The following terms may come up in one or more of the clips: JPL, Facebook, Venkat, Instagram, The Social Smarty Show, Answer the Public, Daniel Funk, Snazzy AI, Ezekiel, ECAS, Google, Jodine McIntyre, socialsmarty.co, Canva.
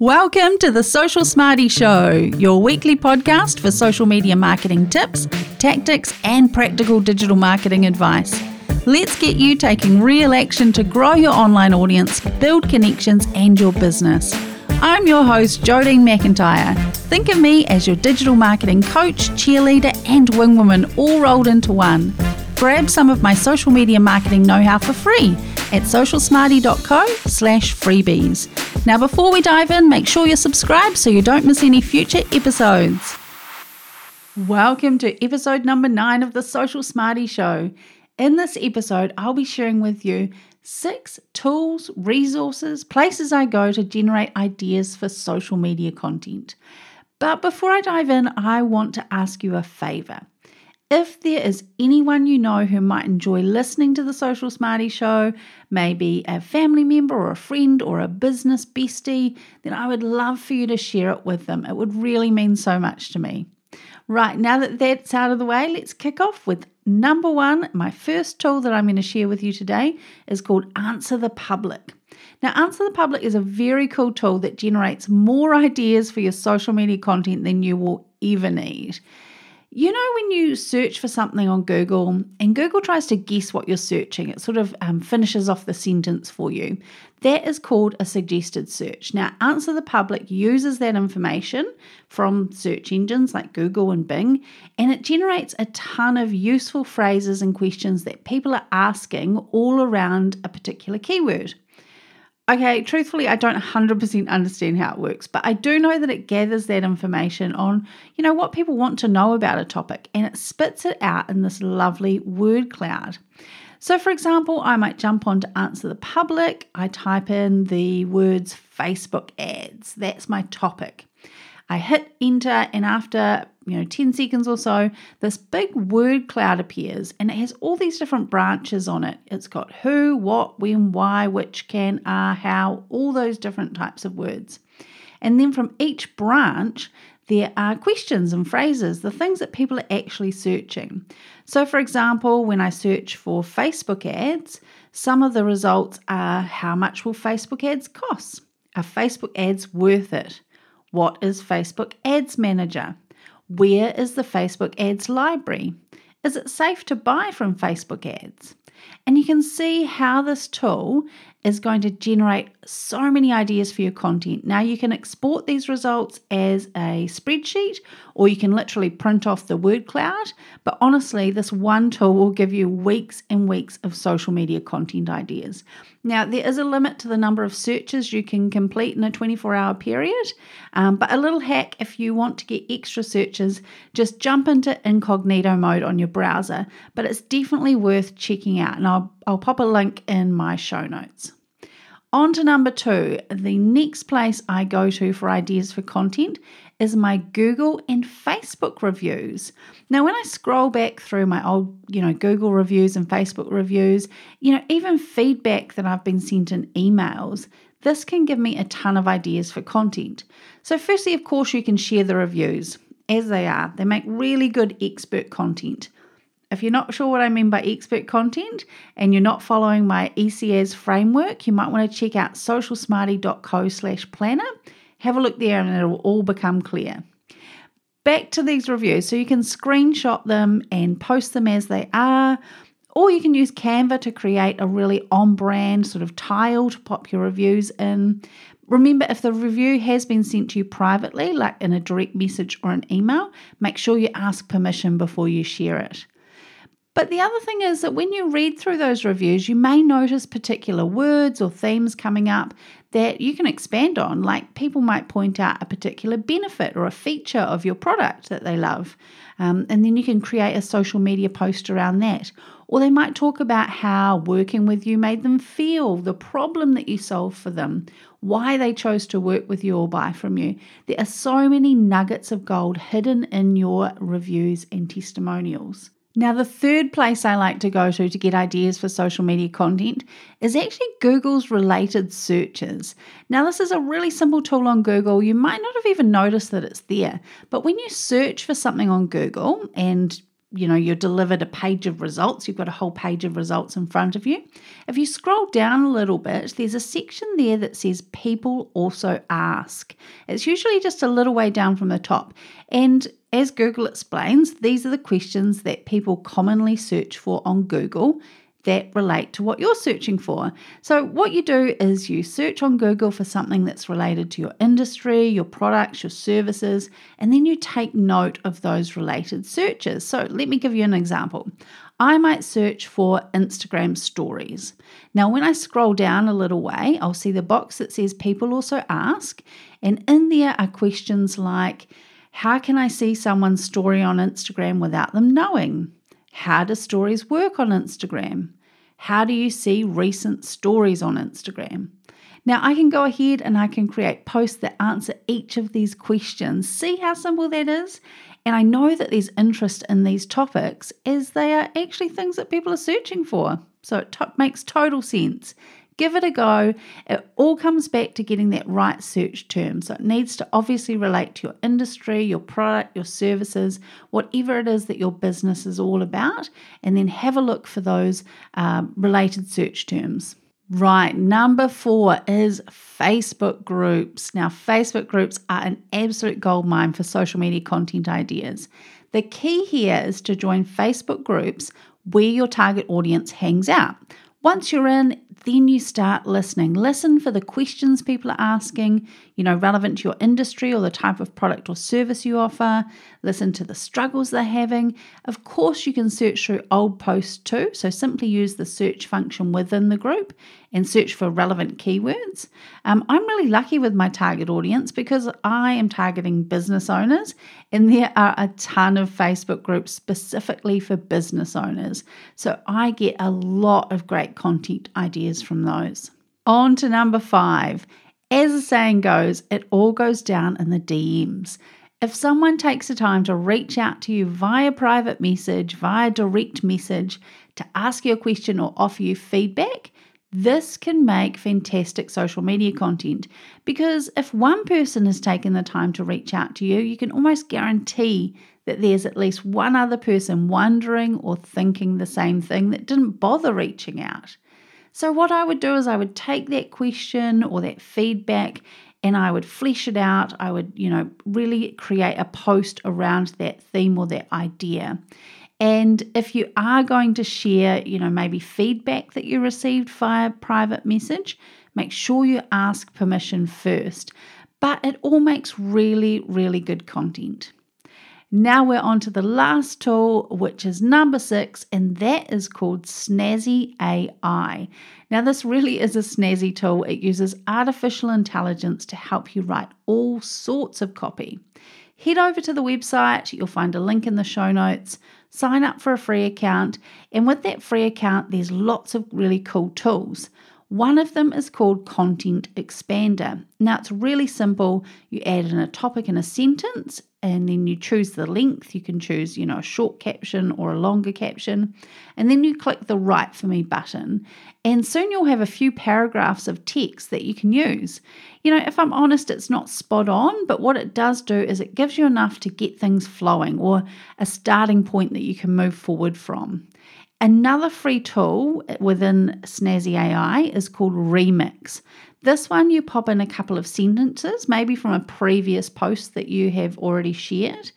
Welcome to The Social Smarty Show, your weekly podcast for social media marketing tips, tactics, and practical digital marketing advice. Let's get you taking real action to grow your online audience, build connections, and your business. I'm your host, Jodine McIntyre. Think of me as your digital marketing coach, cheerleader, and wingwoman all rolled into one. Grab some of my social media marketing know-how for free at socialsmarty.co/freebies. Now, before we dive in, make sure you're subscribed so you don't miss any future episodes. Welcome to episode number 9 of The Social Smarty Show. In this episode, I'll be sharing with you 6 tools, resources, places I go to generate ideas for social media content. But before I dive in, I want to ask you a favor. If there is anyone you know who might enjoy listening to The Social Smarty Show, maybe a family member or a friend or a business bestie, then I would love for you to share it with them. It would really mean so much to me. Right, now that that's out of the way, let's kick off with number 1. My first tool that I'm going to share with you today is called Answer the Public. Now, Answer the Public is a very cool tool that generates more ideas for your social media content than you will ever need. You know, when you search for something on Google and Google tries to guess what you're searching, it sort of finishes off the sentence for you. That is called a suggested search. Now, Answer the Public uses that information from search engines like Google and Bing, and it generates a ton of useful phrases and questions that people are asking all around a particular keyword. Okay, truthfully, I don't 100% understand how it works, but I do know that it gathers that information on, you know, what people want to know about a topic, and it spits it out in this lovely word cloud. So, for example, I might jump on to Answer the Public. I type in the words Facebook ads. That's my topic. I hit enter, and after 10 seconds or so, this big word cloud appears, and it has all these different branches on it. It's got who, what, when, why, which, can, are, how, all those different types of words. And then from each branch, there are questions and phrases, the things that people are actually searching. So for example, when I search for Facebook ads, some of the results are how much will Facebook ads cost? Are Facebook ads worth it? What is Facebook Ads Manager? Where is the Facebook ads library? Is it safe to buy from Facebook ads? And you can see how this tool is going to generate so many ideas for your content. Now, you can export these results as a spreadsheet, or you can literally print off the word cloud. But honestly, this one tool will give you weeks and weeks of social media content ideas. Now, there is a limit to the number of searches you can complete in a 24-hour period. But a little hack, if you want to get extra searches, just jump into incognito mode on your browser. But it's definitely worth checking out, and I'll pop a link in my show notes. On to number 2, the next place I go to for ideas for content is my Google and Facebook reviews. Now, when I scroll back through my old, Google reviews and Facebook reviews, even feedback that I've been sent in emails, this can give me a ton of ideas for content. So firstly, of course, you can share the reviews as they are. They make really good expert content. If you're not sure what I mean by expert content and you're not following my ECAS framework, you might want to check out socialsmarty.co/planner. Have a look there and it'll all become clear. Back to these reviews. So you can screenshot them and post them as they are, or you can use Canva to create a really on-brand sort of tile to pop your reviews in. Remember, if the review has been sent to you privately, like in a direct message or an email, make sure you ask permission before you share it. But the other thing is that when you read through those reviews, you may notice particular words or themes coming up that you can expand on, like people might point out a particular benefit or a feature of your product that they love, and then you can create a social media post around that. Or they might talk about how working with you made them feel, the problem that you solved for them, why they chose to work with you or buy from you. There are so many nuggets of gold hidden in your reviews and testimonials. Now, the third place I like to go to get ideas for social media content is actually Google's related searches. Now, this is a really simple tool on Google. You might not have even noticed that it's there, but when you search for something on Google and you're delivered a page of results. You've got a whole page of results in front of you. If you scroll down a little bit, there's a section there that says people also ask. It's usually just a little way down from the top. And as Google explains, these are the questions that people commonly search for on Google that relate to what you're searching for. So what you do is you search on Google for something that's related to your industry, your products, your services, and then you take note of those related searches. So let me give you an example. I might search for Instagram stories. Now, when I scroll down a little way, I'll see the box that says people also ask, and in there are questions like, how can I see someone's story on Instagram without them knowing? How do stories work on Instagram? How do you see recent stories on Instagram? Now I can go ahead and I can create posts that answer each of these questions. See how simple that is? And I know that there's interest in these topics as they are actually things that people are searching for. So it makes total sense. Give it a go. It all comes back to getting that right search term. So it needs to obviously relate to your industry, your product, your services, whatever it is that your business is all about, and then have a look for those related search terms. Right, number 4 is Facebook groups. Now, Facebook groups are an absolute goldmine for social media content ideas. The key here is to join Facebook groups where your target audience hangs out. Once you're in, then you start listening. Listen for the questions people are asking, relevant to your industry or the type of product or service you offer. Listen to the struggles they're having. Of course, you can search through old posts too. So simply use the search function within the group and search for relevant keywords. I'm really lucky with my target audience because I am targeting business owners, and there are a ton of Facebook groups specifically for business owners. So I get a lot of great content ideas from those. On to number 5. As the saying goes, it all goes down in the DMs. If someone takes the time to reach out to you via private message, via direct message, to ask you a question or offer you feedback, this can make fantastic social media content, because if one person has taken the time to reach out to you, you can almost guarantee that there's at least one other person wondering or thinking the same thing that didn't bother reaching out. So what I would do is I would take that question or that feedback and I would flesh it out. I would, really create a post around that theme or that idea. And if you are going to share, maybe feedback that you received via private message, make sure you ask permission first. But it all makes really, really good content. Now we're on to the last tool, which is number 6, and that is called Snazzy AI. Now this really is a snazzy tool. It uses artificial intelligence to help you write all sorts of copy. Head over to the website, you'll find a link in the show notes. Sign up for a free account, and with that free account, there's lots of really cool tools. One of them is called Content Expander. Now, it's really simple. You add in a topic and a sentence, and then you choose the length. You can choose, a short caption or a longer caption, and then you click the Write For Me button, and soon you'll have a few paragraphs of text that you can use. If I'm honest, it's not spot on, but what it does do is it gives you enough to get things flowing or a starting point that you can move forward from. Another free tool within Snazzy AI is called Remix. This one you pop in a couple of sentences, maybe from a previous post that you have already shared,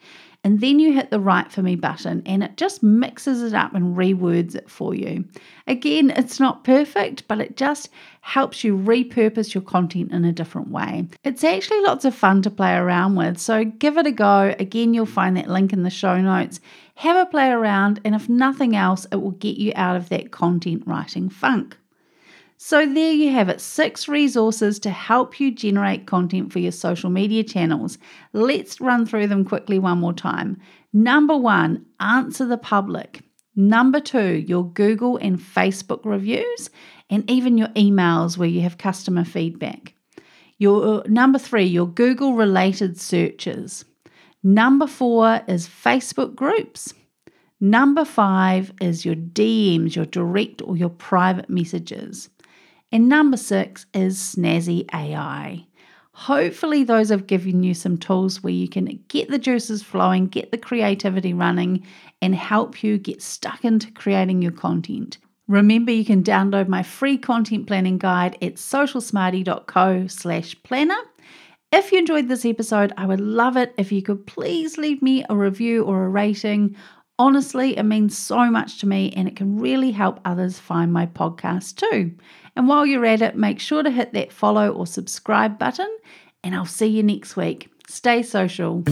and then you hit the Write For Me button and it just mixes it up and rewords it for you. Again, it's not perfect, but it just helps you repurpose your content in a different way. It's actually lots of fun to play around with, so give it a go. Again, you'll find that link in the show notes. Have a play around, and if nothing else, it will get you out of that content writing funk. So there you have it, 6 resources to help you generate content for your social media channels. Let's run through them quickly one more time. Number 1, Answer the Public. Number 2, your Google and Facebook reviews, and even your emails where you have customer feedback. Number 3, your Google related searches. Number 4 is Facebook groups. Number 5 is your DMs, your direct or your private messages. And number 6 is Snazzy AI. Hopefully those have given you some tools where you can get the juices flowing, get the creativity running, and help you get stuck into creating your content. Remember, you can download my free content planning guide at socialsmarty.co/planner. If you enjoyed this episode, I would love it if you could please leave me a review or a rating. Honestly, it means so much to me, and it can really help others find my podcast too. And while you're at it, make sure to hit that follow or subscribe button, and I'll see you next week. Stay social.